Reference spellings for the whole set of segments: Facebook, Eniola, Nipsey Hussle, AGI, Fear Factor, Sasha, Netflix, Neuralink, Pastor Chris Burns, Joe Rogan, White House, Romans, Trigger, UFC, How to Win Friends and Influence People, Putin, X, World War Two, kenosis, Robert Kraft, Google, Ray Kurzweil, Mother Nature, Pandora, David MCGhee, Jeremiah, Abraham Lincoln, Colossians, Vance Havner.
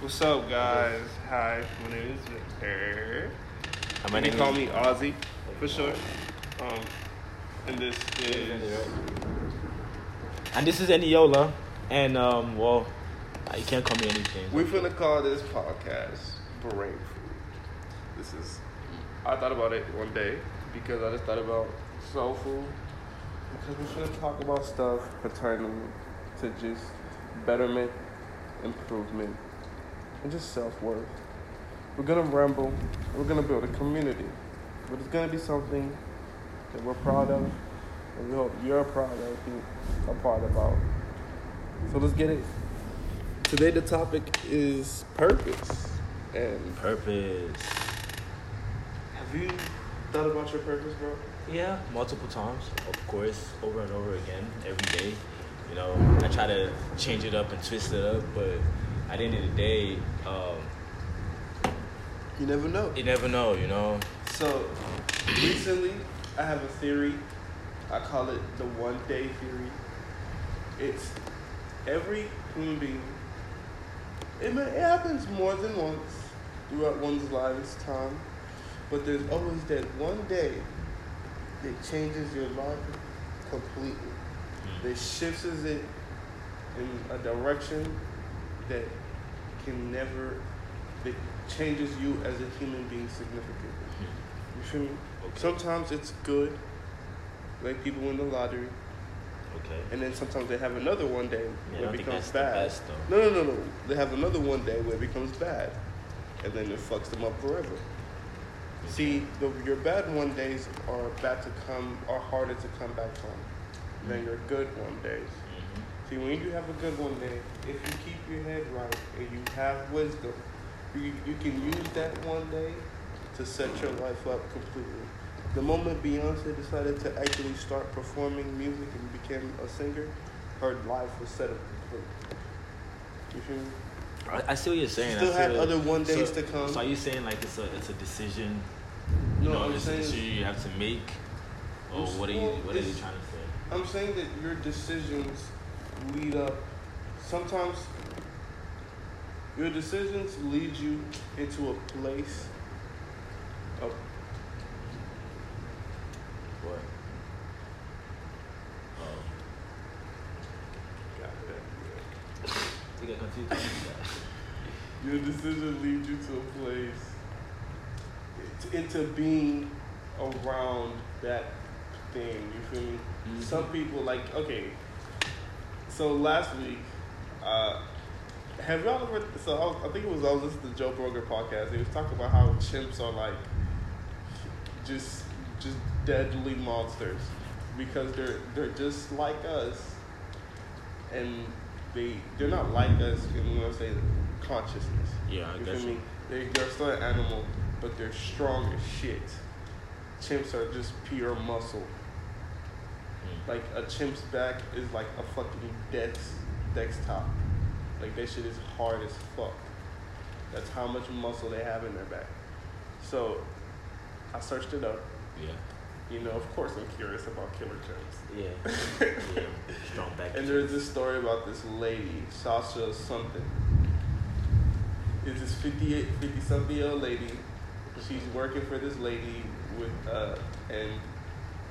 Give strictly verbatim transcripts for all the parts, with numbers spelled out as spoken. What's up, guys? Hi, my name is Victor. You can call me Ozzy for short. Um, and this is and this is Eniola, and um, well, you can't call me anything. We're gonna call this podcast Brain Food. This is I thought about it one day because I just thought about soul food because we're gonna talk about stuff pertaining to just betterment, improvement, and just self-worth. We're going to ramble. We're going to build a community. But it's going to be something that we're proud of, and we hope you're proud of, you are part about. So let's get it. Today the topic is purpose. And purpose. Have you thought about your purpose, bro? Yeah, multiple times, of course, over and over again, every day. You know, I try to change it up and twist it up, but at the end of the day, um, you never know. You never know, you know. So, recently, I have a theory. I call it the one-day theory. It's every human being. It, may, it happens more than once throughout one's life's time, but there's always that one day that changes your life completely. Mm-hmm. That shifts it in a direction that can never, that changes you as a human being significantly. You feel me? Okay. Sometimes it's good, like people win the lottery. Okay. And then sometimes they have another one day yeah, where it becomes bad. Best, no, no, no, no. They have another one day where it becomes bad, and then it fucks them up forever. Okay. See, the, your bad one days are bad to come, are harder to come back from mm-hmm. than your good one days. See, when you have a good one day, if you keep your head right and you have wisdom, you you can use that one day to set your life up completely. The moment Beyonce decided to actually start performing music and became a singer, her life was set up completely. You feel me? I, I see what you're saying. She still had other one days so, to come. So are you saying like it's a it's a decision? No, no I'm it's saying, a decision you have to make. Or what are you what are you trying to say? I'm saying that your decisions lead up. Sometimes your decisions lead you into a place of what? Oh, God damn. You got confused. Your decisions lead you to a place into being around that thing. You feel me? Mm-hmm. Some people like okay. So last week, uh, have y'all ever, so I, was, I think it was, I was listening to Joe Rogan podcast. He was talking about how chimps are like just, just deadly monsters because they're, they're just like us and they, they're not like us in, you know, say consciousness. Yeah, I you guess. Feel me? They, they're still an animal, but they're strong as shit. Chimps are just pure muscle. Like, a chimp's back is like a fucking desk, desktop. Like, that shit is hard as fuck. That's how much muscle they have in their back. So, I searched it up. Yeah. You know, of course I'm curious about killer chimps. Yeah. yeah. Strong back. And there's this story about this lady, Sasha something. It's this fifty-eight, fifty-something-year-old lady. She's working for this lady with, uh, and...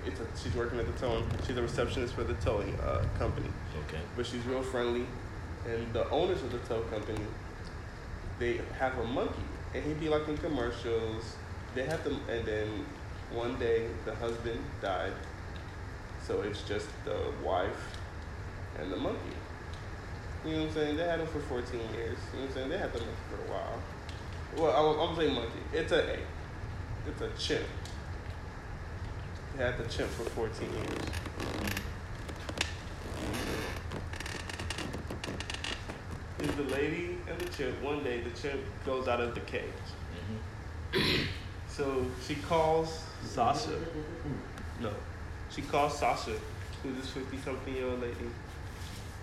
It's a, she's working at the towing. She's a receptionist for the towing uh, company. Okay. But she's real friendly, and the owners of the tow company, they have a monkey, and he'd be like in commercials. They have them, and then one day the husband died, so it's just the wife and the monkey. You know what I'm saying? They had him for fourteen years. You know what I'm saying? They had the monkey for a while. Well, I'm saying monkey. It's a, it's a chimp. Had the chimp for fourteen years. Mm-hmm. Is the lady and the chimp. One day the chimp goes out of the cage. Mm-hmm. So she calls Sasha. No. She calls Sasha, who's this fifty-something-year-old lady,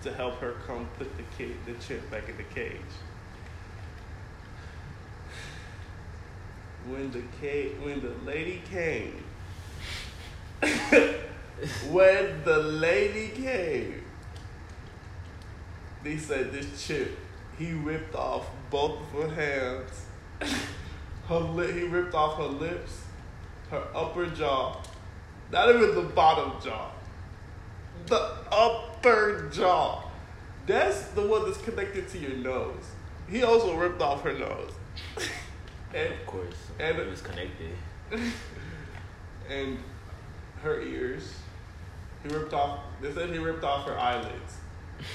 to help her come put the kid, the chimp back in the cage. When the cage, when the lady came, when the lady came, they said this chimp, He ripped off both of her hands. Her lip, he ripped off her lips, her upper jaw, not even the bottom jaw, the upper jaw. That's the one that's connected to your nose. He also ripped off her nose. And, of course, and it was connected. And her ears. He ripped off. They said he ripped off her eyelids. Yeah,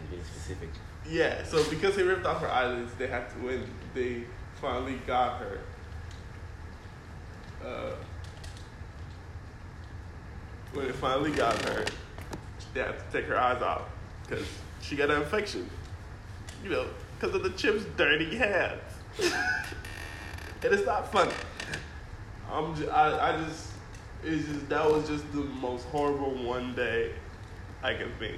he's being specific. Yeah, so because he ripped off her eyelids, they had to win. They finally got her. Uh, when it finally got her, they had to take her eyes out because she got an infection. You know, because of the chip's dirty hands. And it's not funny. I'm just, I, I just, it's just, that was just the most horrible one day I can think.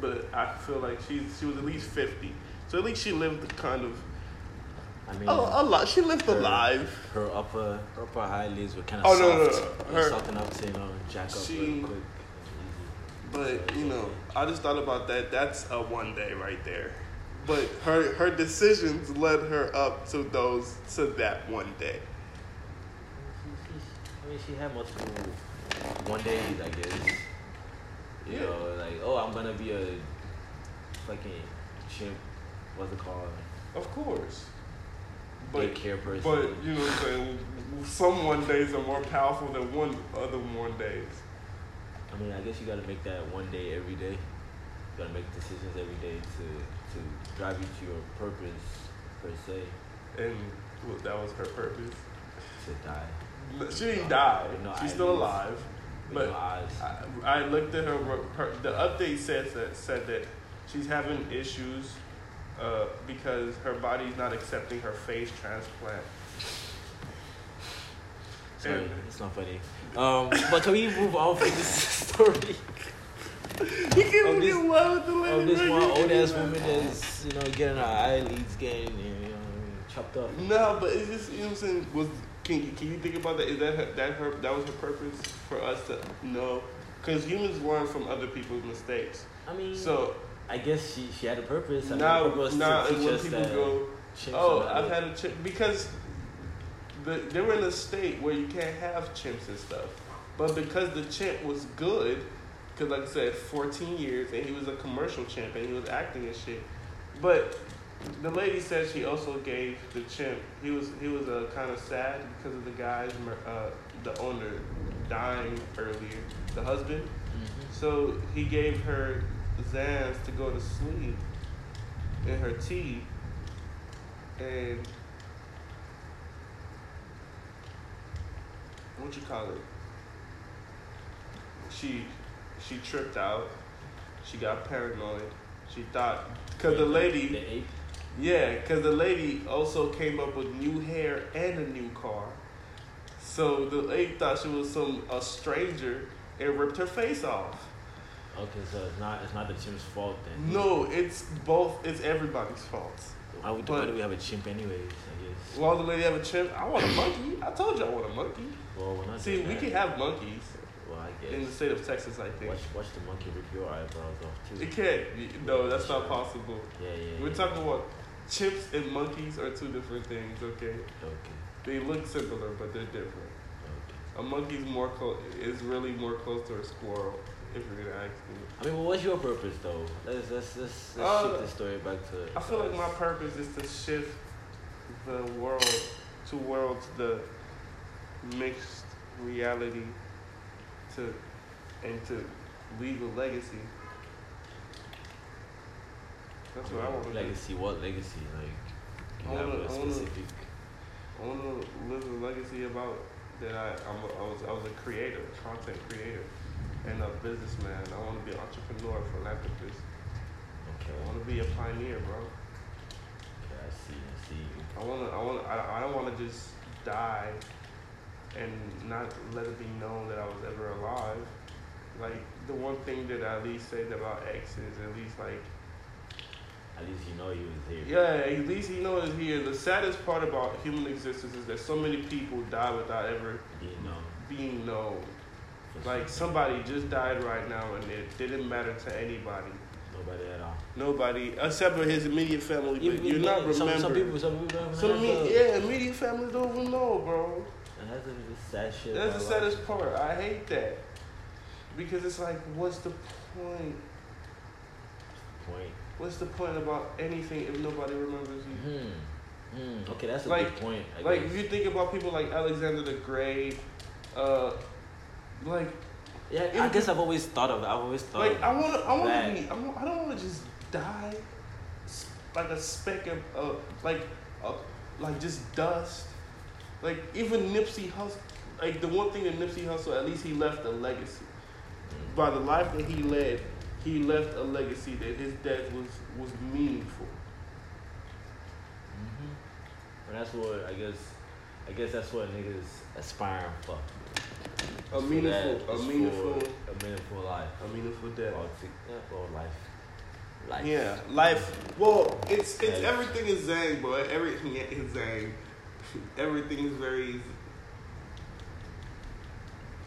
But I feel like she, she was at least fifty. So at least she lived kind of, I mean, a, a lot. She lived her, alive. Her upper, her upper eyelids were kind of oh, soft. Oh, no, no, no. Her, something up to, you know, jack up she, real quick. But, you know, I just thought about that. That's a one day right there. But her her decisions led her up to those to that one day. I mean, she had multiple one days, I guess. You yeah. know, like, oh, I'm gonna be a fucking chimp. What's it called? Of course. But care person. But you know, what I'm saying, some one days are more powerful than one other one days. I mean, I guess you gotta make that one day every day. You gotta make decisions every day to to drive you to your purpose per se. And well, that was her purpose. To die. She didn't die. No, She's I still lose. alive. But I, I looked at her, her. The update says that said that she's having issues uh, because her body's not accepting her face transplant. Sorry, and, it's not funny. Um, but can we move on from this story? You can't get love with the lady. Of this one old ass woman that's, you know, getting her eyelids getting, you know, chopped up. No, but it's just, you know what I'm saying. Was Can you, can you think about that? Is that her, that her that was her purpose for us to know? Because humans learn from other people's mistakes. I mean, so I guess she she had a purpose. I now, mean, now to when people go, oh, I've had a chimp because the, they were in a state where you can't have chimps and stuff. But because the chimp was good, because like I said, fourteen years, and he was a commercial chimp, and he was acting and shit, but. The lady said she also gave the chimp. He was he was uh, kind of sad because of the guy's uh, the owner dying earlier, the husband. Mm-hmm. So he gave her Zans to go to sleep and her tea, and what you call it? She she tripped out. She got paranoid. She thought because the lady. The ape? Yeah, because the lady also came up with new hair and a new car. So the ape thought she was some a stranger and ripped her face off. Okay, so it's not it's not the chimp's fault then. No, it's both. It's everybody's fault. Why would but, why do we have a chimp anyways? I guess. Why does the lady have a chimp? I want a monkey. I told you I want a monkey. Well, when I see, we can have monkeys. Well, I guess. In the state of Texas, I think. Watch, watch the monkey rip your eyebrows off too. It can't. No, that's not possible. Yeah, yeah. We're yeah. talking about. Chimps and monkeys are two different things, okay? Okay. They look similar, but they're different. Okay. A monkey's more close is really more close to a squirrel, if you're gonna ask me. I mean, well, what's your purpose though? Let's let's let's, let's uh, shift the story back to. I feel us. like my purpose is to shift the world towards the mixed reality, to and to leave a legacy. That's what I want to legacy, do. What legacy? Like, you I wanna, have a specific... I want to live a legacy about that I I'm a, I was I was a creator, a content creator, and a businessman. I want to be an entrepreneur, philanthropist. Okay. I want to be a pioneer, bro. Okay, I see, I see. I want to, I want I I don't want to just die and not let it be known that I was ever alive. Like, the one thing that I at least said about X is at least, like, at least you know he was here. Yeah, at least he knows he's here. The saddest part about human existence is that so many people die without ever being known. Being known. Like, somebody just died right now, and it didn't matter to anybody. Nobody at all. Nobody, except for his immediate family. But you're not remembering. Some, some people, some people don't remember. Some me, yeah, immediate family don't even know, bro. And that's the sad shit. That's the saddest life. part. I hate that. Because it's like, what's the point? Point. What's the point about anything if nobody remembers you? Mm-hmm. Mm, okay, that's a like, good point. I like, guess. If you think about people like Alexander the Great, uh, like, yeah, I guess I've always thought of. I've always thought. Like, I want to. I want to be. I, wanna, I don't want to just die, like a speck of, uh, like, uh, like just dust. Like even Nipsey Hussle. Like the one thing that Nipsey Hussle, at least he left a legacy. Mm. By the life that he led, he left a legacy that his death was was meaningful. And that's what I guess. I guess that's what niggas aspiring for. A meaningful, that, a meaningful, a meaningful life, a meaningful death, or life, life. Yeah, life. Well, it's it's yeah. everything is zang, bro. Everything is zang. Everything is very easy.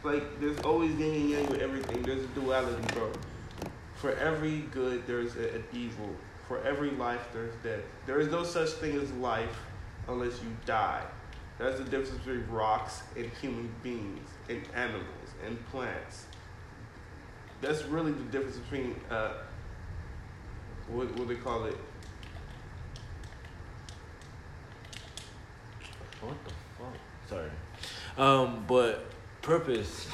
Like there's always yin and yang with everything. There's a duality, bro. For every good, there's a, an evil. For every life, there's death. There is no such thing as life unless you die. That's the difference between rocks and human beings and animals and plants. That's really the difference between uh, what what they call it. What the fuck? Sorry. Um, but purpose.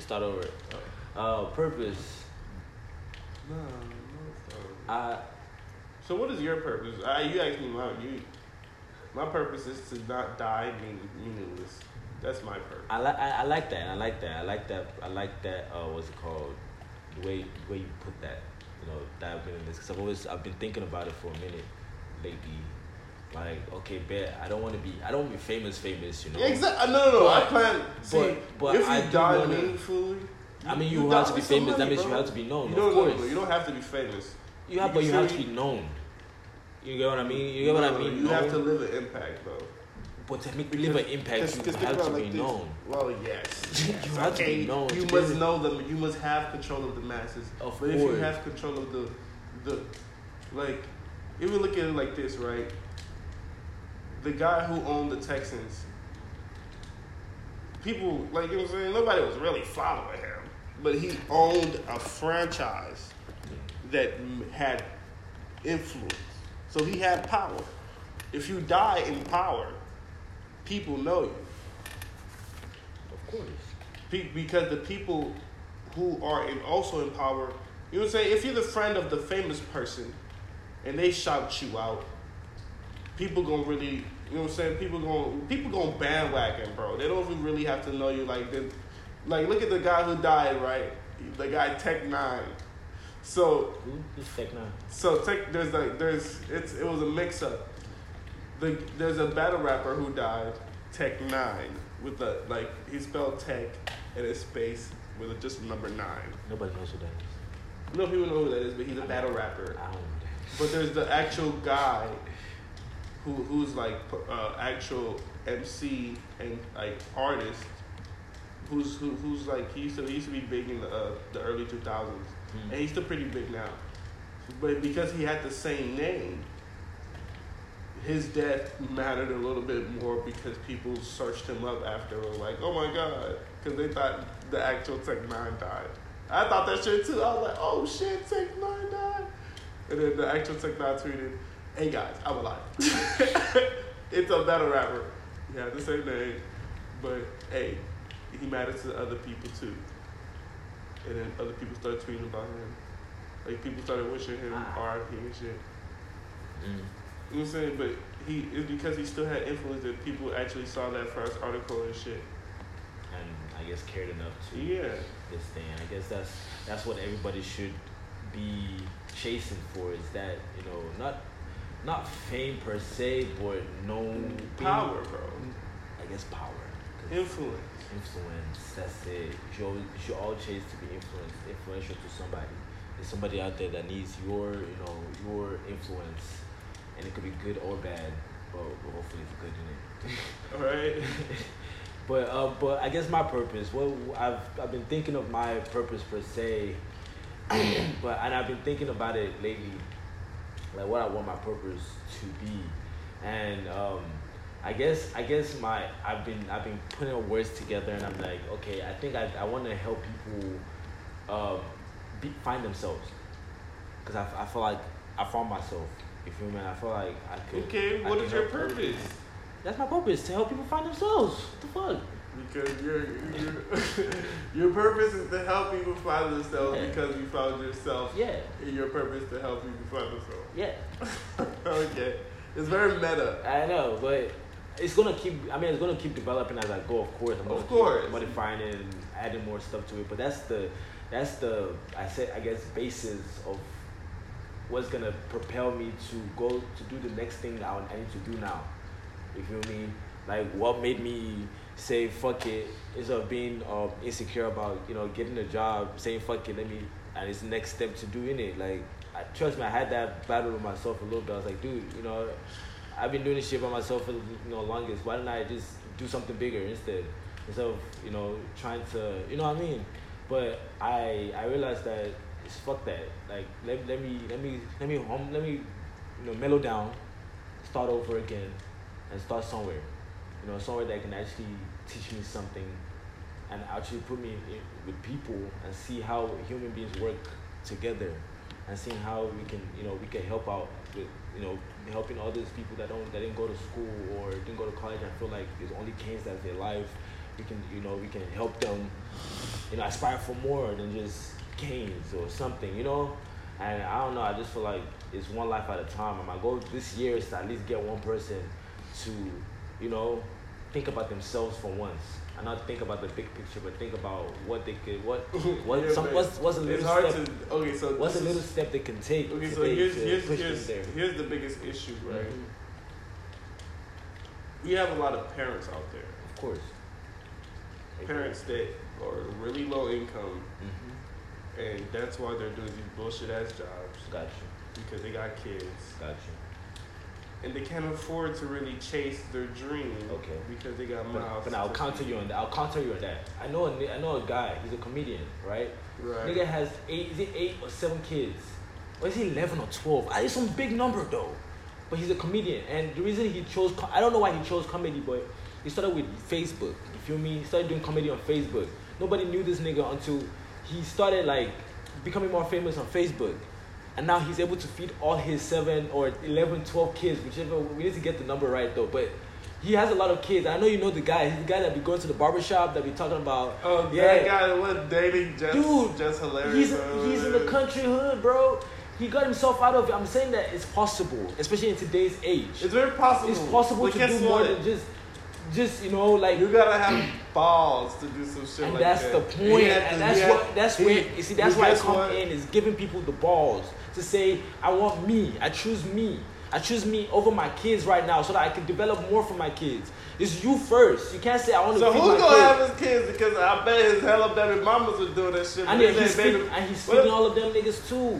Start over. Uh, purpose. No, no, start over. I. So what is your purpose? Uh, you asked me my you. My purpose is to not die being meaningless. That's my purpose. I like I, I like that. I like that. I like that. I like that. Uh, what's it called? The way the way you put that. You know, that meaningless. Because I've always I've been thinking about it for a minute lately. Like, okay, bet I don't want to be I don't want to be famous, famous. You know. Yeah, exactly. No, no, no. But, I plan. See, but, but if you I die wanna, meaningfully, I mean, you, you have to be famous. Somebody, that means bro. You have to be known. You don't, of course. No, no, you don't have to be famous. You have, you but you have to be known. You get what I mean? You get no, what I mean? You known? Have to live an impact, bro. But to make because, live an impact, cause, you cause have to like be this. known. Well, yes. yes. You have okay. to be known. You to must know them. You must have control of the masses. Of but if you have control of the, the, like, if you look at it like this, right? The guy who owned the Texans, people, like, you know what I'm saying? Nobody was really following him. But he owned a franchise that had influence. So he had power. If you die in power, people know you. Of course. Pe- because the people who are in also in power, you know what I'm saying? If you're the friend of the famous person and they shout you out, people gonna really, you know what I'm saying? People gonna, people gonna bandwagon, bro. They don't even really have to know you. Like, they, like look at the guy who died, right? The guy Tech N nine ne. So, Tech N nine ne. So Tech, there's like there's it's it was a mix up. The, there's a battle rapper who died, Tech N nine ne, with the like he spelled Tech in a space with a, just number nine. Nobody knows who that is. No people know who that is, but he's a I battle rapper. I don't know. But there's the actual guy, who who's like uh, actual M C and like artist, who's who, who's like he used to he used to be big in the uh, the early two thousands. And he's still pretty big now. But because he had the same name, his death mattered a little bit more because people searched him up after and were like, oh my God. Because they thought the actual Tech N nine ne died. I thought that shit too. I was like, oh shit, Tech N nine ne died. And then the actual Tech N nine ne tweeted, hey guys, I'm alive. It's a battle rapper. He had the same name. But hey, he matters to other people too. And then other people started tweeting about him. Like, people started wishing him R I P and shit. Mm. You know what I'm saying? But he it's because he still had influence that people actually saw that first article and shit. And I guess cared enough to yeah. this thing. I guess that's that's what everybody should be chasing for, is that, you know, not not fame per se, but known power, being, bro. I guess power. Influence. Influence, that's it. You should, always, you should all chase to be influenced, influential to somebody. There's somebody out there that needs your, you know, your influence, and it could be good or bad, but, but hopefully it's good in it. All right. But uh, but I guess my purpose. Well, I've I've been thinking of my purpose per se, but and I've been thinking about it lately, like what I want my purpose to be, and um, I guess I guess my I've been I've been putting words together, and I'm like, okay, I think I I want to help people, um, be, find themselves, because I I feel like I found myself. You feel me? I feel like I could. Okay, what is your purpose? That's my purpose, to help people find themselves. What the fuck? Because your your purpose is to help people find themselves, yeah. Because you found yourself. Yeah. And your purpose to help people find themselves. Yeah. Okay. It's very meta. I know, but it's gonna keep. I mean, it's gonna keep developing as I go. Of course. I'm of course. Keep modifying it and adding more stuff to it, but that's the that's the I said I guess basis of what's gonna propel me to go to do the next thing that I need to do now. You feel me? Like, what made me say fuck it is of being um, insecure about, you know, getting a job, saying fuck it, let me, and it's the next step to do in it. Like, I, trust me, I had that battle with myself a little bit. I was like, dude, you know, I've been doing this shit by myself for, you know, longest. Why don't I just do something bigger instead? Instead of, you know, trying to, you know what I mean? But I I realized that it's fuck that. Like, let, let me, let me, let me, home, let me, you know, mellow down, start over again. And start somewhere, you know, somewhere that can actually teach me something, and actually put me in, with people, and see how human beings work together, and seeing how we can, you know, we can help out with, you know, helping all these people that don't, that didn't go to school or didn't go to college. I feel like there's only Canes that's their life. We can, you know, we can help them, you know, aspire for more than just Canes or something, you know. And I don't know. I just feel like it's one life at a time. And my goal this year is to at least get one person to, you know, think about themselves for once, and not think about the big picture, but think about what they could, what, what, yeah, some, what's, what's a little step. To, okay, so what's a little is, step they can take. Okay, so here's here's here's, here's the biggest issue, right? Mm-hmm. We have a lot of parents out there, of course, parents that are really low income, mm-hmm. and that's why they're doing these bullshit ass jobs. Gotcha. Because they got kids. Gotcha. And they can't afford to really chase their dream, okay? Because they got mouths. But I'll counter you on that. I'll counter you on that. I know. A, I know a guy. He's a comedian, right? Right. Nigga has eight. Is it eight or seven kids? Or is he eleven or twelve? It's some big number though. But he's a comedian, and the reason he chose, I don't know why he chose comedy, but he started with Facebook. You feel me? He started doing comedy on Facebook. Nobody knew this nigga until he started like becoming more famous on Facebook. And now he's able to feed all his seven or eleven, twelve kids, whichever. We need to get the number right, though. But he has a lot of kids. I know you know the guy. He's the guy that be going to the barbershop, that be talking about... Oh, yeah. That guy that was dating just, Dude, just hilarious. He's, he's in the country hood, bro. He got himself out of it. I'm saying that it's possible, especially in today's age. It's very possible. It's possible but to do more than just... Just, you know, like... You gotta have balls to do some shit like that's that. That's the point. To, and that's what... Had, that's where... You see, that's why I come what? in, is giving people the balls to say, I want me. I choose me. I choose me over my kids right now so that I can develop more for my kids. It's you first. You can't say, I want to so feed my kids. So who's gonna have his kids? Because I bet his hella baby mamas would do that shit. And he's feeding, and he's feeding all of them niggas too.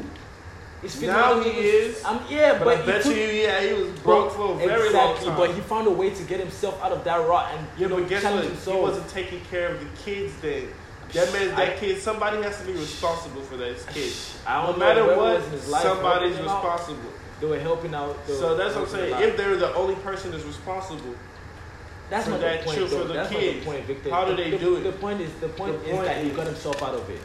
He's now he is. I'm, yeah, but, but I bet he could, you, yeah, he was broke for a very exactly, long time. But he found a way to get himself out of that rut and yeah, you know, but guess what? Himself. He wasn't taking care of the kids then. That means that kid. Somebody has to be responsible for that kid. I don't no matter know what, his life, somebody's responsible. Out. They were helping out. Were so that's what I'm saying. If they're the only person that's responsible. That's not that the point. For the that's kids. Not the point, Victor. How do the, they the, do the, it? The point is the point, the point is that he got himself out of it.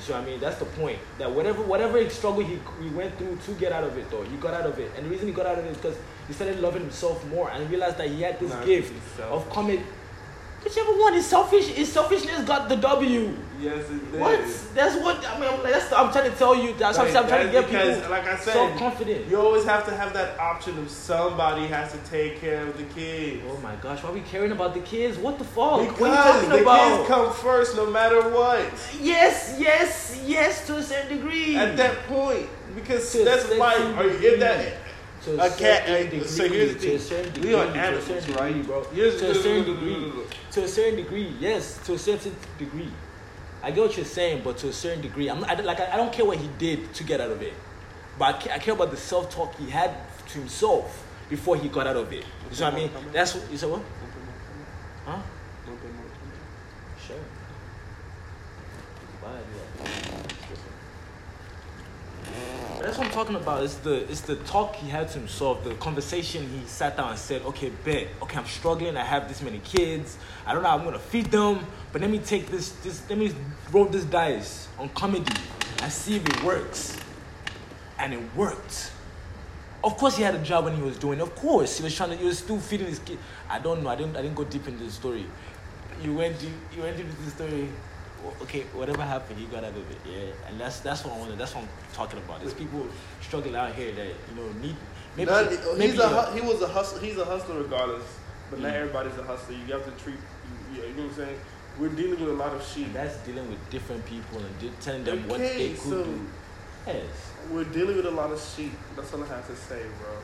So I mean, that's the point. That whatever whatever struggle he, he went through to get out of it, though, he got out of it. And the reason he got out of it is because he started loving himself more and realized that he had this nah, gift of coming. Whichever one is selfish, his selfishness got the W. Yes, it did. What? That's what I mean. I'm, like, that's, I'm trying to tell you. That's what like, I'm trying to get because, people like I said, self-confident. You always have to have that option of somebody has to take care of the kids. Oh my gosh, why are we caring about the kids? What the fuck? Because what are you talking the about? Kids come first, no matter what. Yes, yes, yes, to a certain degree. At that point, because to that's life. Are you in that? To a, a cat, degree, so here's the thing. We are animals, right, bro? Here's to a certain degree. To a certain degree, yes. To a certain degree, I get what you're saying, but to a certain degree, I'm not, I, like I, I don't care what he did to get out of it, but I care, I care about the self-talk he had to himself before he got out of it. You know what I mean? That's you said what? Huh? That's what I'm talking about. It's the it's the talk he had to himself, the conversation he sat down and said, okay, bet, okay, I'm struggling, I have this many kids, I don't know how I'm gonna feed them, but let me take this this let me roll this dice on comedy and see if it works. And it worked. Of course he had a job when he was doing, of course he was trying to he was still feeding his kid. I don't know, I didn't I didn't go deep into the story. You went you, you went into the story. Okay, whatever happened, you got out of it, yeah. And that's that's what I wanted. That's what I'm talking about. There's people struggling out here that you know need. Maybe, not, he's maybe a, uh, he was a hustler. He's a hustler regardless. But yeah. Not everybody's a hustler. You have to treat. You, you know what I'm saying? We're dealing with a lot of shit. That's dealing with different people and de- telling them okay, what they could so do. Yes. We're dealing with a lot of shit. That's all I have to say, bro.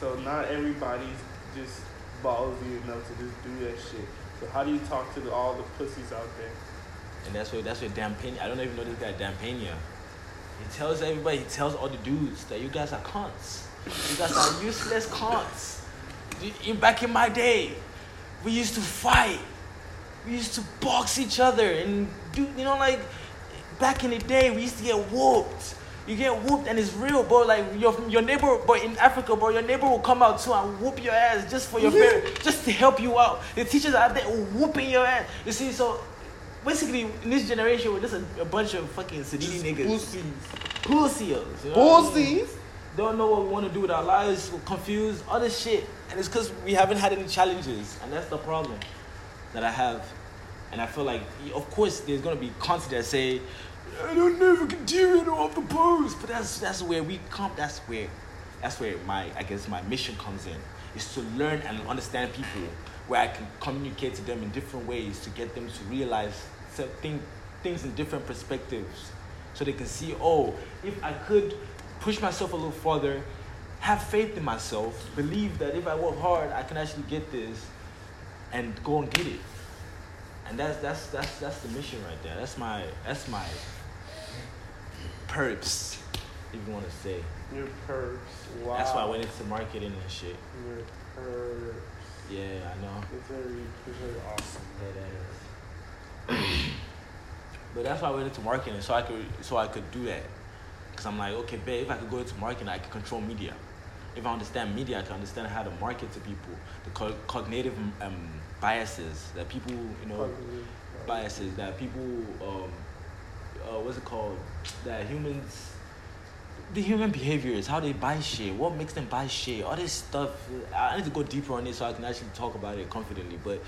So not everybody's just ballsy enough to just do that shit. So how do you talk to the, all the pussies out there? And that's where that's where Dan Pena, I don't even know this guy Dan Pena. He tells everybody, he tells all the dudes that you guys are cons. You guys are useless cons. You, back in my day, we used to fight. We used to box each other and do you know like back in the day we used to get whooped. You get whooped and it's real, bro. Like your your neighbor, bro, in Africa, bro, your neighbor will come out too and whoop your ass just for your parents, just to help you out. The teachers out there whooping your ass. You see, so. Basically, in this generation, we're just a, a bunch of fucking sadidi niggas. Pussies. Pussies. You know Pussies. I mean? Don't know what we want to do with our lives. We're confused. All this shit. And it's because we haven't had any challenges. And that's the problem that I have. And I feel like, of course, there's going to be cons that say, I don't never can do it off the post. But that's that's where we come. That's where, that's where my, I guess, my mission comes in. Is to learn and understand people. Where I can communicate to them in different ways to get them to realize Think, things in different perspectives so they can see, oh, if I could push myself a little further, have faith in myself, believe that if I work hard, I can actually get this and go and get it. And that's that's that's that's the mission right there. That's my that's my perps, if you want to say. Your perps. Wow. That's why I went into marketing and shit. Your perps. Yeah, I know. It's very, it's very awesome. That is. But that's why I went into marketing, so I could so I could do that, because I'm like, okay, babe, if I could go into marketing, I could control media. If I understand media, I can understand how to market to people, the co- cognitive um, biases that people, you know, biases that people, um, uh, what's it called, that humans, the human behaviors, how they buy shit, what makes them buy shit, all this stuff. I need to go deeper on it so I can actually talk about it confidently, but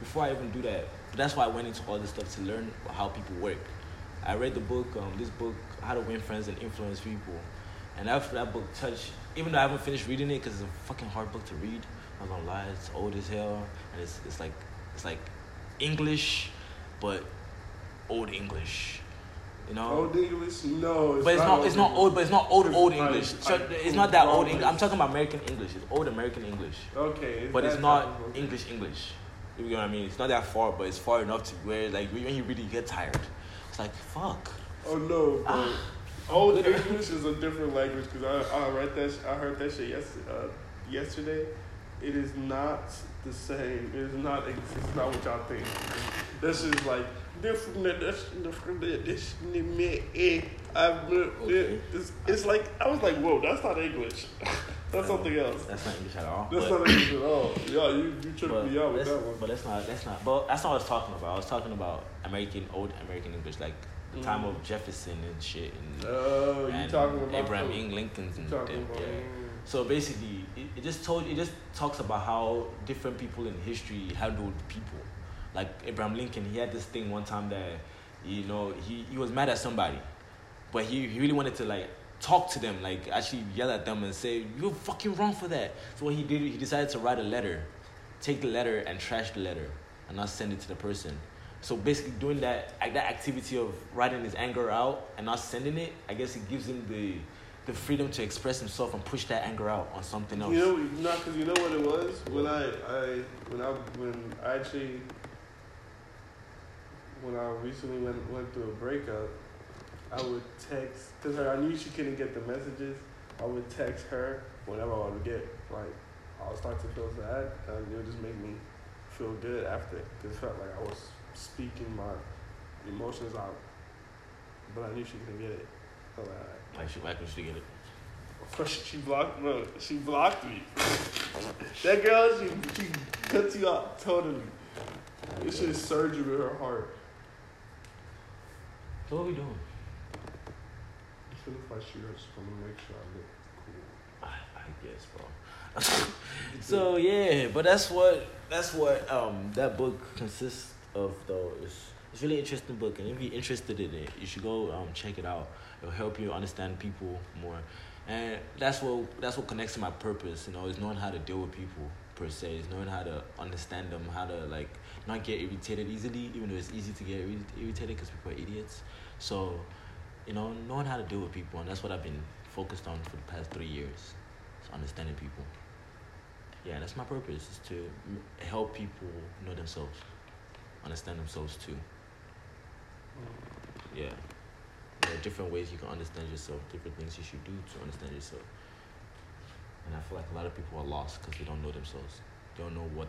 before I even do that. But that's why I went into all this stuff, to learn how people work. I read the book, um, this book, How to Win Friends and Influence People. And after that book touched, even though I haven't finished reading it, because it's a fucking hard book to read, I'm not gonna lie, it's old as hell. And it's it's like it's like English, but old English. You know? Old English? No. It's but it's not, not it's not old, but it's not old, old English. It's, like, it's not that old English. I'm talking about American English. It's old American English. Okay. But it's not English English. You know what I mean? It's not that far, but it's far enough to where, like, when you really get tired, it's like, fuck. Oh, no, bro. Ah. Old English is a different language, because I, I read that, sh- I heard that shit yes- uh, yesterday. It is not the same. It is not, it's not what y'all think. This is like, different, different, different, different, okay. It's, it's like, I was like, whoa, that's not English. That's something else. That's not English at all. That's but, not English at all. Yeah, you, you tripped me out with that one. But that's not that's not but that's not what I was talking about. I was talking about American old American English, like the mm. time of Jefferson and shit and, oh, and talking about Abraham Lincoln and them, yeah. So basically it, it just told it just talks about how different people in history handled people. Like Abraham Lincoln, he had this thing one time that you know, he, he was mad at somebody. But he, he really wanted to like talk to them, like actually yell at them and say, you're fucking wrong for that. So what he did, he decided to write a letter, take the letter and trash the letter and not send it to the person. So basically doing that that activity of writing his anger out and not sending it, I guess it gives him the the freedom to express himself and push that anger out on something else. You know, not because you know what it was? When I, I, when I, when I actually, when I recently went, went through a breakup, I would text, because I knew she couldn't get the messages. I would text her whenever I would get, like, I'll start to feel sad, and it would just make me feel good after, because it felt like I was speaking my emotions out. but I knew she couldn't get it. Oh, all right. Like she, why couldn't she get it? Of course, she blocked. No, she blocked me. That girl, she she cuts you out totally. This is surgery with her heart. So what are we doing? I feel like I shoot her just want to make sure I look cool. I, I guess, bro. So yeah, but that's what that's what um that book consists of, though. It's it's really interesting book, and if you're interested in it, you should go um check it out. It'll help you understand people more. And that's what that's what connects to my purpose, you know, is knowing how to deal with people per se, is knowing how to understand them, how to like not get irritated easily, even though it's easy to get irritated because people are idiots. So, you know, knowing how to deal with people, and that's what I've been focused on for the past three years, is understanding people. Yeah, that's my purpose, is to help people know themselves, understand themselves too. Yeah. There are different ways you can understand yourself, different things you should do to understand yourself. And I feel like a lot of people are lost because they don't know themselves. They don't know what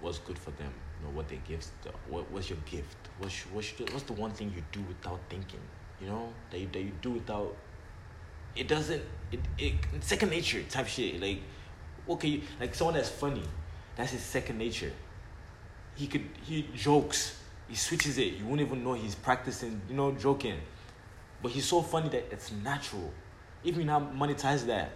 what's good for them, you know, what their gifts, what what's your gift, what's, what's, what's the one thing you do without thinking, you know, that you, that you do without, it doesn't, it, it it's second nature type shit. Like, what can you, like someone that's funny, that's his second nature. He could, he jokes, he switches it, you won't even know he's practicing, you know, joking. But he's so funny that it's natural. If you not monetize that,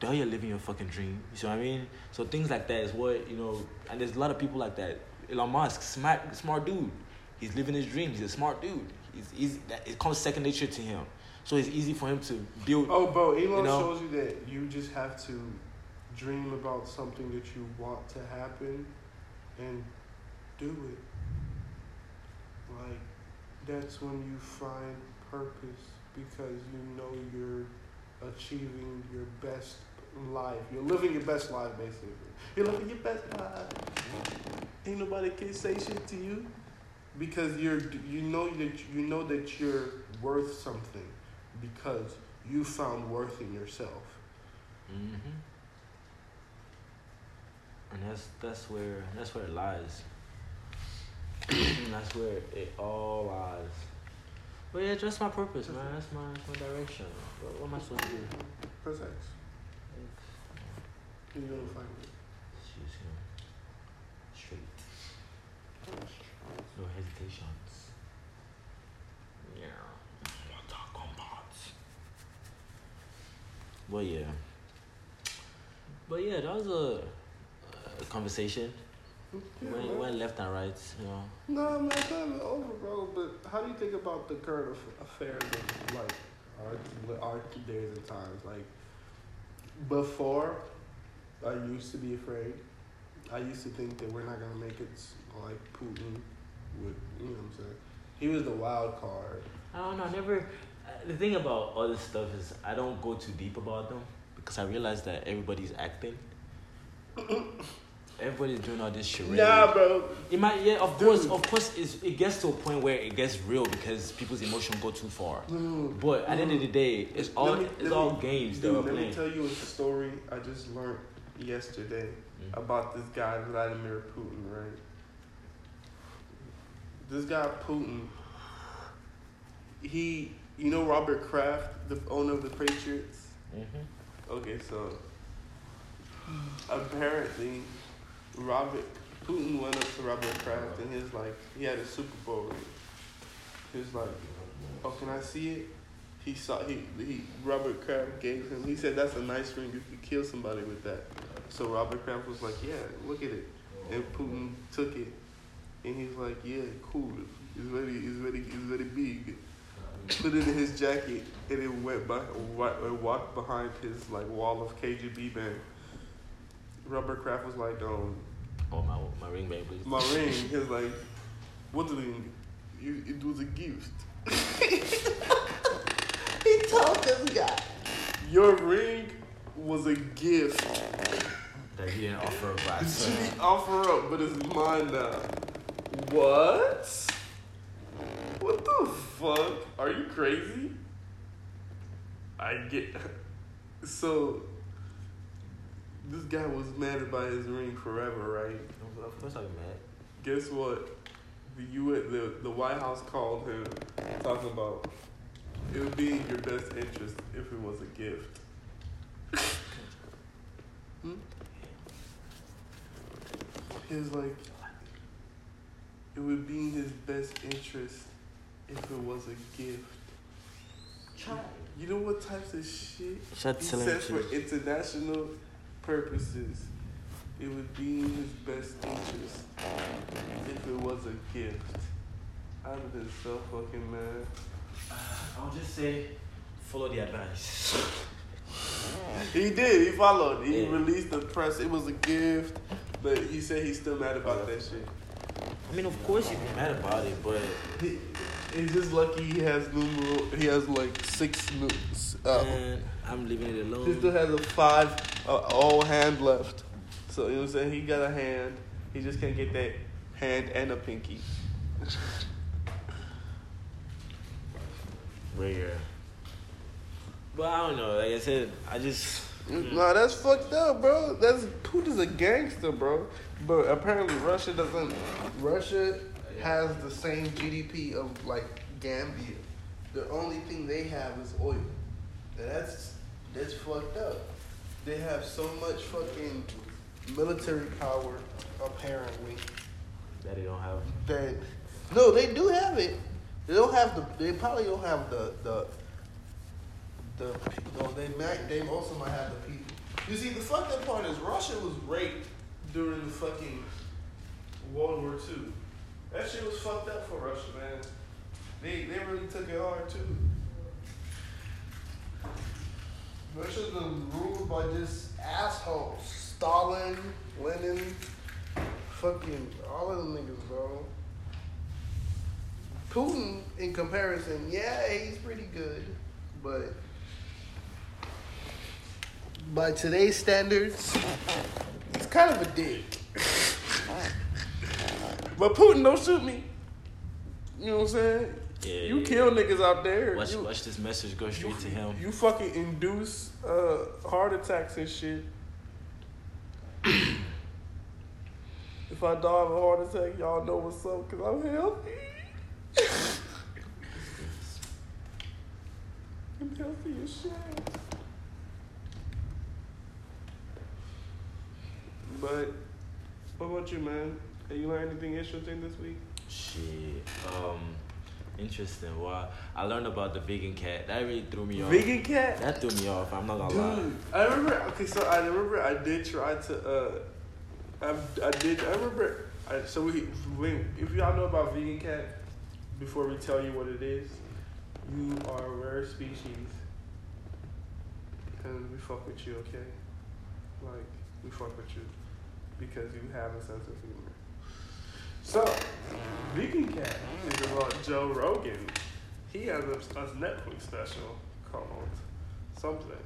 duh, you're living your fucking dream. You see what I mean? So things like that is what, you know, and there's a lot of people like that. Elon Musk, smart, smart dude. He's living his dream. He's a smart dude. He's easy. It comes second nature to him. So it's easy for him to build. Oh, bro, Elon you know? shows you that you just have to dream about something that you want to happen and do it. Like, that's when you find purpose, because you know you're achieving your best life. You're living your best life, basically. You're living your best life. Ain't nobody can say shit to you, because you're you know that you know that you're worth something, because you found worth in yourself. Mm-hmm. And that's that's where that's where it lies. That's where it all lies. But yeah, that's my purpose, man. That's my, that's my direction. What, what am I supposed to do? Press X. Who you gonna fight with? She's here. Straight. No hesitations. Yeah. Well, yeah. But yeah, that was a, a conversation. Yeah, went, went left and right, you know. No, man, it's not over, bro. But how do you think about the current affairs of, like, our, our days and times? Like, before, I used to be afraid. I used to think that we're not going to make it, like, Putin would, you know what I'm saying? He was the wild card. I don't know. I never... The thing about all this stuff is I don't go too deep about them, because I realize that everybody's acting. Everybody's doing all this charade. Nah, bro. It might, yeah, of Dude. course, of course, it's, it gets to a point where it gets real because people's emotions go too far. Mm, but mm. at the end of the day, it's all me, it's all me, games dude, that we're playing. Let me tell you a story I just learned yesterday mm. about this guy, Vladimir Putin, right? This guy, Putin, he, you know Robert Kraft, the owner of the Patriots? Mm-hmm. Okay, so apparently... Robert Putin went up to Robert Kraft and he's like, he had a Super Bowl ring. He was like, "Oh, can I see it?" He saw he he Robert Kraft gave him. He said, "That's a nice ring. You could kill somebody with that." So Robert Kraft was like, "Yeah, look at it." And Putin took it, and he's like, "Yeah, cool. It's very it's very it's very big." Put it in his jacket, and it went by it walked behind his like wall of K G B band. Robert Kraft was like, um, "Oh, my my ring, baby. My ring." He was like, "What the ring? You, it was a gift." He told this guy, "Your ring was a gift that he didn't offer up." Right? He didn't offer up, but it's mine now. What? What the fuck? Are you crazy? I get so. This guy was mad about his ring forever, right? Of course I'm mad. Guess what? the you the the White House called him talking about it would be in your best interest if it was a gift. hmm? He was like, it would be in his best interest if it was a gift. Try. You know what types of shit Shut he said for international purposes? It would be in his best interest if it was a gift. I've been so fucking mad. Uh, I'll just say, follow the advice. He did. He followed. He yeah. released the press. It was a gift, but he said he's still mad about that shit. I mean, of course he'd be mad about it, but he, he's just lucky he has numeral. He has like six. Uh, Man, I'm leaving it alone. He still has a five, uh, all hand left. So, you know what I'm saying? He got a hand. He just can't get that hand and a pinky. But yeah. But I don't know. Like I said, I just... Mm. Nah, that's fucked up, bro. That's Putin's a gangster, bro. But apparently Russia doesn't... Russia has the same G D P of, like, Gambia. The only thing they have is oil. And that's that's fucked up. They have so much fucking... military power, apparently. That they don't have. That no, they do have it. They don't have the. They probably don't have the the. The no, they might. They also might have the people. You see, the fucked up part is Russia was raped during the fucking World War Two. That shit was fucked up for Russia, man. They they really took it hard too. Russia's been ruled by just assholes. Stalin, Lenin, fucking all of them niggas, bro. Putin, in comparison, yeah, he's pretty good, but by today's standards, he's kind of a dick. But Putin, don't shoot me. You know what I'm saying? Yeah, you yeah, kill yeah. niggas out there. Watch, you, watch this message go straight you, to him. You fucking induce uh, heart attacks and shit. If I die of a heart attack, y'all know what's up, because I'm healthy. I'm healthy as shit. But, what about you, man? Have you learned anything interesting this week? Shit. Um, interesting. Well, I learned about the vegan cat. That really threw me off. Vegan cat? That threw me off. I'm not going to lie. Dude, I remember, okay, so I remember I did try to, uh, I, I did, I remember, I, so we, we, if y'all know about vegan cat, before we tell you what it is, you are a rare species, and we fuck with you, okay? Like, we fuck with you, because you have a sense of humor. So, vegan cat is about Joe Rogan. He has a, a Netflix special called something.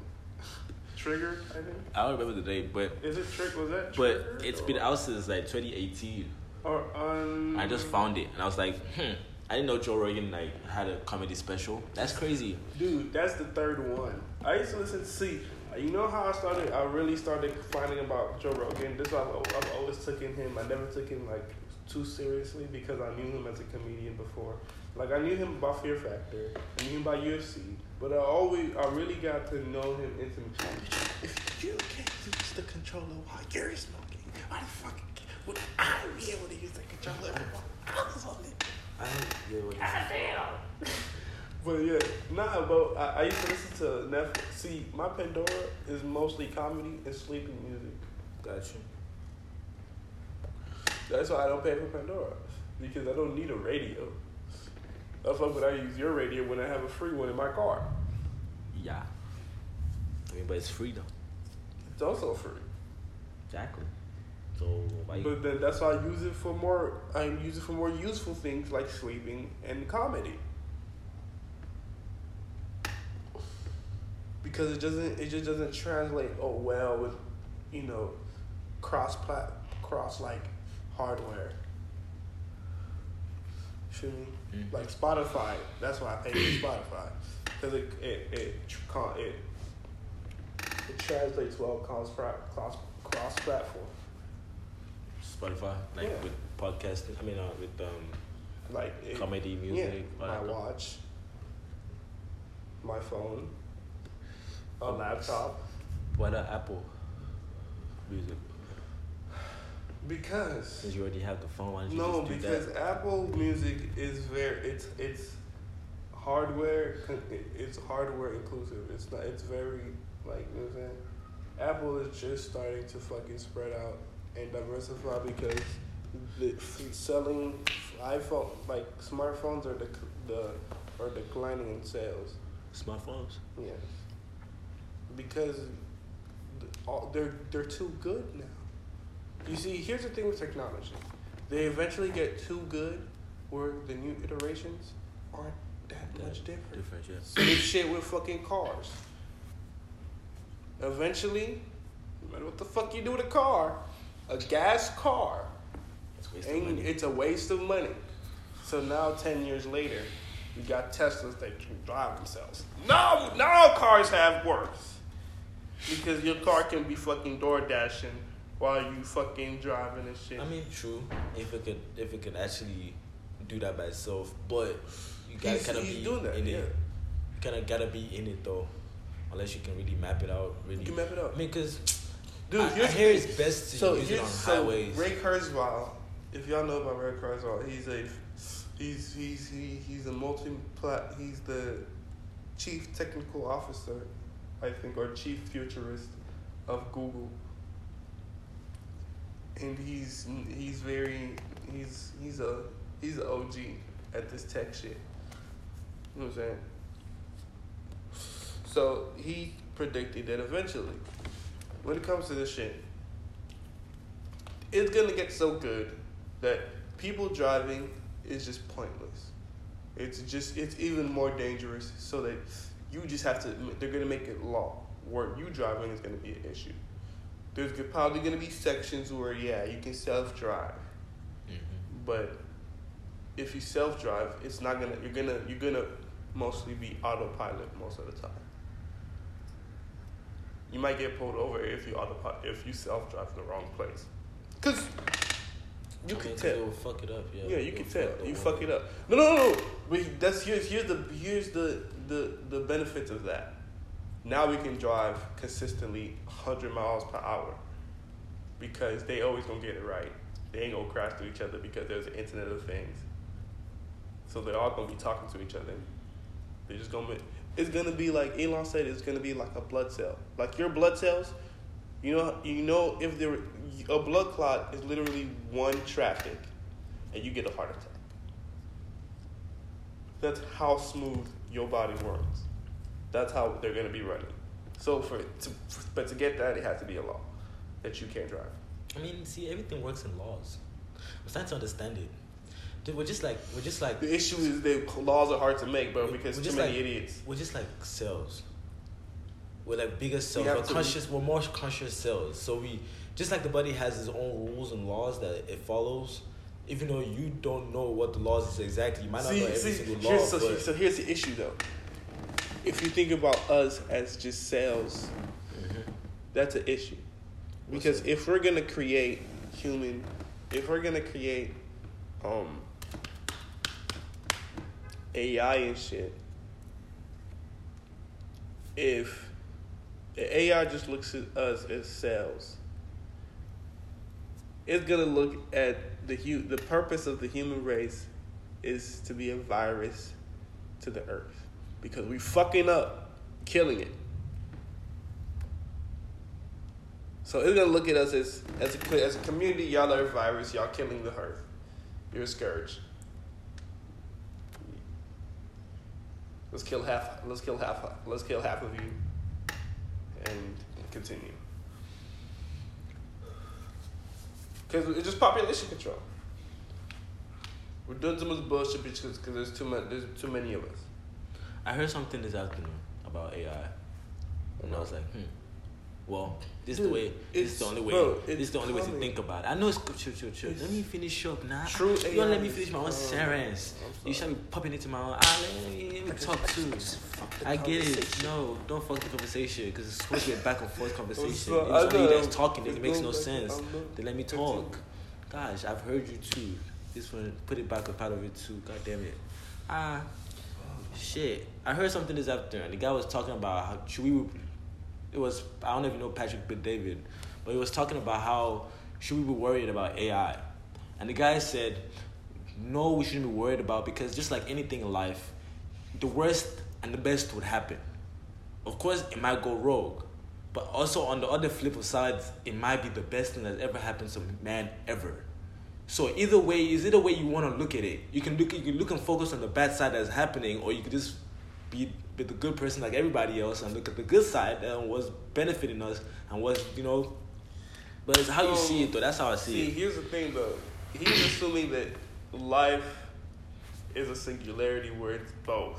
Trigger, I think. I don't remember the date, but is it trick? Was that? Trigger, but it's or? been out since like twenty eighteen. Or um, I just found it and I was like, hmm. I didn't know Joe Rogan like had a comedy special. That's crazy, dude. That's the third one. I used to listen to see. You know how I started? I really started finding about Joe Rogan. This why I've, I've always taken him. I never took him like too seriously because I knew him as a comedian before. Like I knew him by Fear Factor. I knew him by U F C. But I always, I really got to know him intimately. If you can't use the controller while you're smoking, why the fuck would I be able to use the controller while I was on it? I don't get what you're saying. But yeah, nah, but I, I used to listen to Netflix. See, my Pandora is mostly comedy and sleeping music. Gotcha. That's why I don't pay for Pandora, because I don't need a radio. That's why when I use your radio when I have a free one in my car. Yeah. I mean, but it's free, though. It's also free. Exactly. So why But then that's why I use it for more, I use it for more useful things like sleeping and comedy. Because it doesn't, it just doesn't translate, oh, well, with, you know, cross-plat, cross-like hardware. Feel me? Mm-hmm. Like Spotify, that's why I pay for Spotify, because it it it, it it translates well cross cross cross platform. Spotify, like yeah. with podcasting. I mean, uh, with um like it, comedy music. Yeah, my watch, my phone, a oh, laptop. Why not Apple Music? Because you already have the phone. Why don't you no, just do because that? Apple Music is very it's it's hardware. It's hardware inclusive. It's not. It's very like you know what I'm saying. Apple is just starting to fucking spread out and diversify because the selling iPhone like smartphones are dec- the are declining in sales. Smartphones. Yeah. Because they're they're too good now. You see, here's the thing with technology. They eventually get too good where the new iterations aren't that, that much different. different yeah. Same shit with fucking cars. Eventually, no matter what the fuck you do with a car, a gas car, it's, and it's a waste of money. So now, ten years later, you got Teslas that can drive themselves. No, now cars have worse. Because your car can be fucking door dashing while you fucking driving and shit. I mean, true. If it could, if it could actually do that by itself, but you gotta kind of be that, in yeah. it. You kind of gotta be in it though, unless you can really map it out. Really, you can map it out. I mean, because dude, I, I hear it's best to so use it on so highways. Ray Kurzweil, if y'all know about Ray Kurzweil, he's a he's he's he, he's a multi plat. He's the chief technical officer, I think, or chief futurist of Google. And he's he's very he's he's a he's an O G at this tech shit. You know what I'm saying? So he predicted that eventually, when it comes to this shit, it's gonna get so good that people driving is just pointless. It's just it's even more dangerous. So that you just have to they're gonna make it law where you driving is gonna be an issue. There's probably going to be sections where, yeah, you can self-drive. Mm-hmm. But if you self-drive, it's not going to, you're going to, you're going to mostly be autopilot most of the time. You might get pulled over if you autopilot, if you self-drive in the wrong place. Because you I can mean, tell. It will fuck it up, yeah. Yeah, you can tell. Fuck you fuck it up. No, no, no, no. Wait, that's, here's, here's, the, here's the, the, the benefits of that. Now we can drive consistently one hundred miles per hour because they always gonna get it right. They ain't gonna crash through each other because there's an Internet of Things. So they're all gonna be talking to each other. They're just gonna be, it's gonna be like Elon said. It's gonna be like a blood cell. Like your blood cells, you know, you know if there a blood clot is literally one traffic, and you get a heart attack. That's how smooth your body works. That's how they're going to be running. So for to, but to get that, it has to be a law that you can't drive. I mean, see, everything works in laws. I'm starting to understand it. Dude, we're just like we're just like the issue is the laws are hard to make, bro, because too many like, idiots. We're just like cells. We're like bigger cells. We we're conscious. Be- we're more conscious cells. So we just like the body has its own rules and laws that it follows. Even though you don't know what the laws is exactly, you might not see, know every see, single law. Here's, so, but, so here's the issue, though. If you think about us as just cells, mm-hmm. that's an issue. Because if we're gonna create human, if we're gonna create um, A I and shit, if the A I just looks at us as cells, it's gonna look at the hu- the purpose of the human race is to be a virus to the earth. Because we fucking up, killing it. So it's gonna look at us as as a, as a community. Y'all are a virus. Y'all killing the earth. You're a scourge. Let's kill half. Let's kill half. Let's kill half of you, and continue. Because it's just population control. We're doing so much bullshit because because there's too much. There's too many of us. I heard something this afternoon about A I, and I was like, hmm, well, this is the way, this is the only way, bro, this is the only coming. way to think about it. I know it's, chill, chill, chill, let me finish up now. True A I. You don't let me finish my own sentence. You shall be popping into my own, ah, let me, let me talk too. I get it, no, don't fuck the conversation, because it's supposed to be a back and forth conversation. It's only you guys talking, it makes no sense. Then let me talk. Gosh, I've heard you too. This one, put it back a part of it too. God damn it. Ah, shit. I heard something this afternoon. The guy was talking about how should we. It was, I don't know if you know Patrick but David, but he was talking about how should we be worried about A I, and the guy said, no, we shouldn't be worried about, because just like anything in life, the worst and the best would happen. Of course, it might go rogue, but also on the other flip of sides, it might be the best thing that's ever happened to man ever. So either way, is either way you want to look at it. You can look, you can look and focus on the bad side that's happening, or you could just be, be the good person like everybody else and look at the good side and what's benefiting us and what's, you know. But it's how um, you see it, though. That's how I see, see it. See, here's the thing, though. He's assuming that life is a singularity where it's both.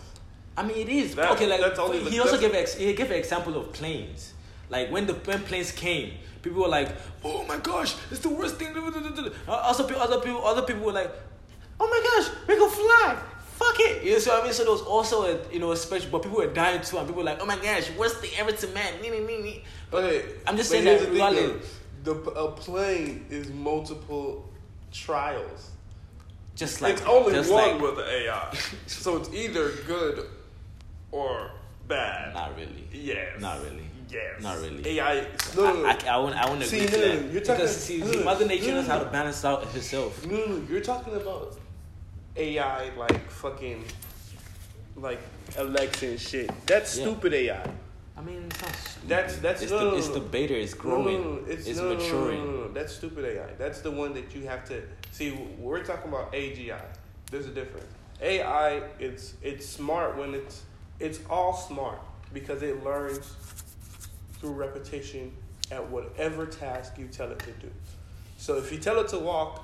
I mean, it is. That, okay, like that's only he the, also gave ex, he gave an example of planes. Like when the when planes came, people were like, "Oh my gosh, it's the worst thing." Also, people, other people, other people were like, "Oh my gosh, we can fly! Fuck it!" You know, so I mean, so there was also a, you know, a special, but people were dying too, and people were like, "Oh my gosh, worst thing ever to man." But okay, I'm just saying that regardless, the a plane is multiple trials. Just like it's only just one like, with the A I, so it's either good or bad. Not really. Yes. Not really. Yes. Not really. A I. No. I, I, I won't. I won't agree to that. You're talking, because see, no, Mother Nature no, knows how to balance out herself. No, no, you're talking about A I like fucking like election shit. That's yeah. stupid A I. I mean, it's not stupid. That's that's it's, no, the, no, it's the beta. It's growing. No, no, it's it's no, maturing. No, no, no, no. That's stupid A I. That's the one that you have to see. We're talking about A G I. There's a difference. A I. It's it's smart when it's it's all smart because it learns through repetition at whatever task you tell it to do. So if you tell it to walk,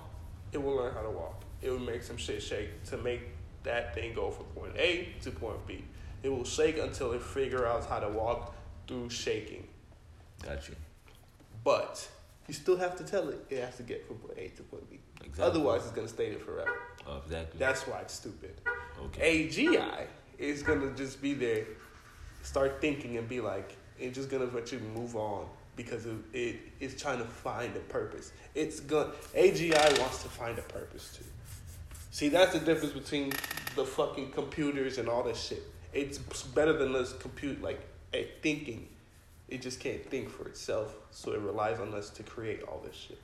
it will learn how to walk. It will make some shit shake to make that thing go from point A to point B. It will shake until it figures out how to walk through shaking. Gotcha. But you still have to tell it it has to get from point A to point B. Exactly. Otherwise, it's going to stay there forever. Oh, exactly. That's why it's stupid. Okay. A G I is going to just be there, start thinking and be like, it's just going to let you move on because it, it it's trying to find a purpose. It's going A G I wants to find a purpose too. See, that's the difference between the fucking computers and all that shit. It's better than us compute, like, at thinking. It just can't think for itself, so it relies on us to create all this shit.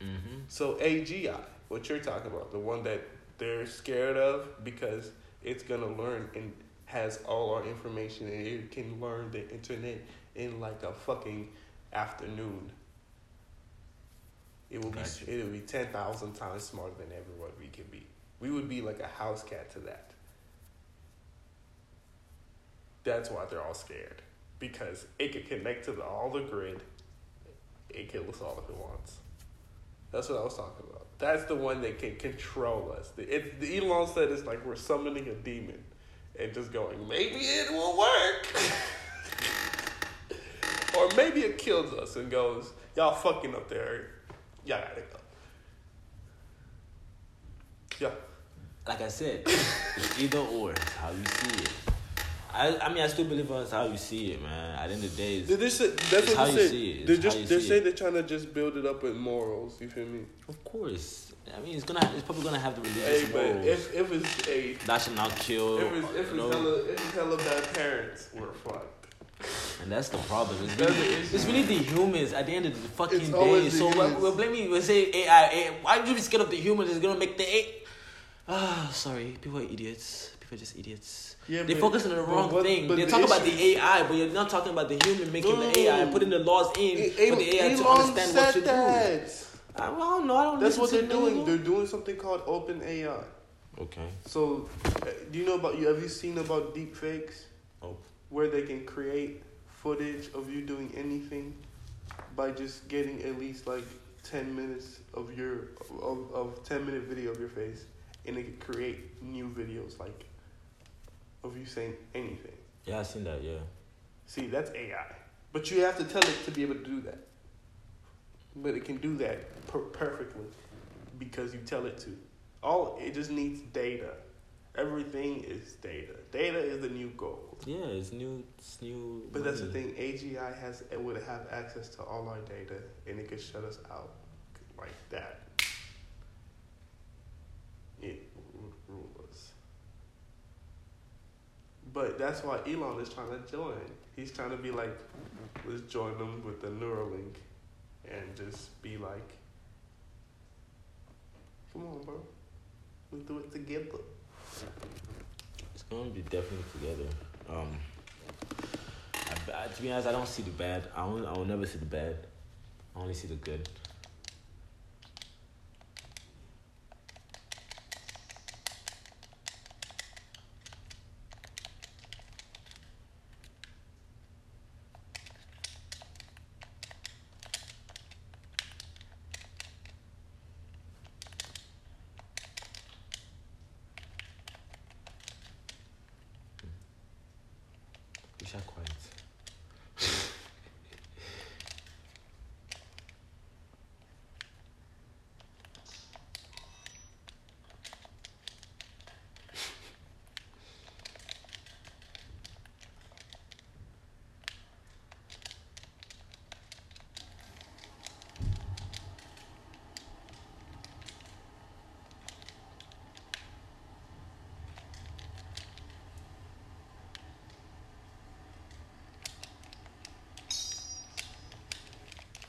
Mm-hmm. So A G I, what you're talking about, the one that they're scared of because it's going to learn and has all our information, and it can learn the internet in, like, a fucking afternoon. It will gotcha. be, it'll be ten thousand times smarter than everyone we can be. We would be like a house cat to that. That's why they're all scared, because it could connect to the, all the grid. It can listen all if it wants. That's what I was talking about. That's the one that can control us. The, it, the Elon said it's like we're summoning a demon and just going, maybe it will work. Or maybe it kills us and goes, y'all fucking up there. Y'all gotta go. Yeah. Like I said, it's either or. It's how you see it. I I mean, I still believe it's how you see it, man. At the end of the day, it's, this is, that's it's what how you saying. see it. They're, just, they're see saying it. They're trying to just build it up with morals. You feel me? Of course. I mean, it's gonna. It's probably gonna have the religious hey, morals. But if, if it's a... That should not kill. If it's, if it's, hella, if it's hella bad parents, we're fucked. And that's the problem. It's really, it's really the humans at the end of the fucking it's day. So we're, we're blaming, we're saying A I. Why would you be scared of the humans? It's gonna make the A I. Ah, oh, sorry. People are idiots. People are just idiots. Yeah, they focus on the wrong what, thing. They the talk issue. about the A I, but you're not talking about the human making no. the A I and putting the laws in it, it, for the A I to understand what to do. I don't know. I don't. That's what they're doing. They're doing something called open A I. Okay. So, do you know about you? Have you seen about deep fakes? Oh. Where they can create footage of you doing anything by just getting at least like ten minutes of your of, of ten minute video of your face, and they can create new videos like of you saying anything. Yeah, I seen that. Yeah. See, that's A I, but you have to tell it to be able to do that. But it can do that per- perfectly because you tell it to. All it just needs data. Everything is data. Data is the new gold. Yeah, it's new. It's new. But money. That's the thing. A G I has it would have access to all our data, and it could shut us out like that. But that's why Elon is trying to join. He's trying to be like, let's join them with the Neuralink and just be like, come on, bro. We'll do it together. It's going to be definitely together. Um, I, I, to be honest, I don't see the bad. I will, I will never see the bad. I only see the good.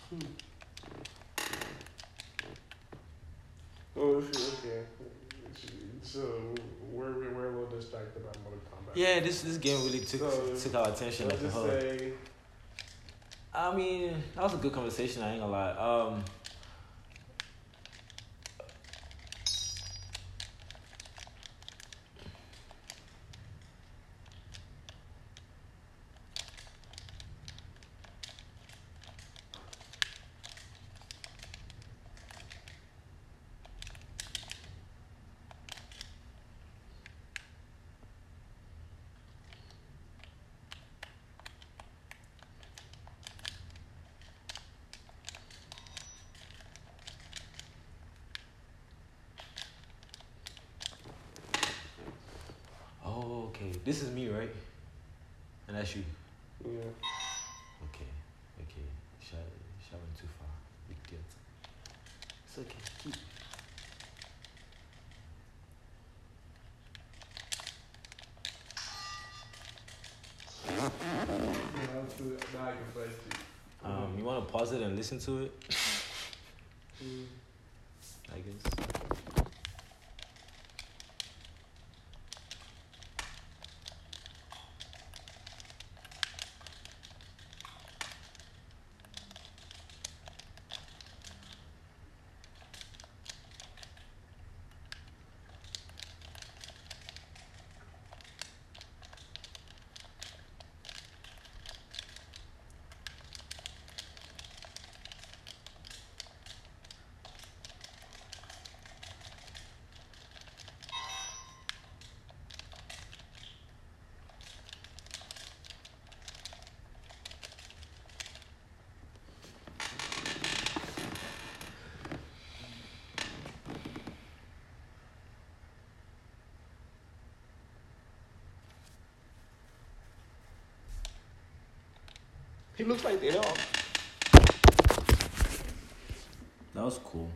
Hmm. Oh, okay. So we're we're a little distracted by Mortal Kombat. Yeah, this this game really took so, took our attention. Like the whole. Say, I mean, that was a good conversation. I ain't gonna lie. Um. This is me, right? And that's you. Yeah. Okay. Okay. Shot went too far. Big deal. It's okay. Keep. Um, you want to pause it and listen to it? Mm. I guess. He looks like they are. That was cool.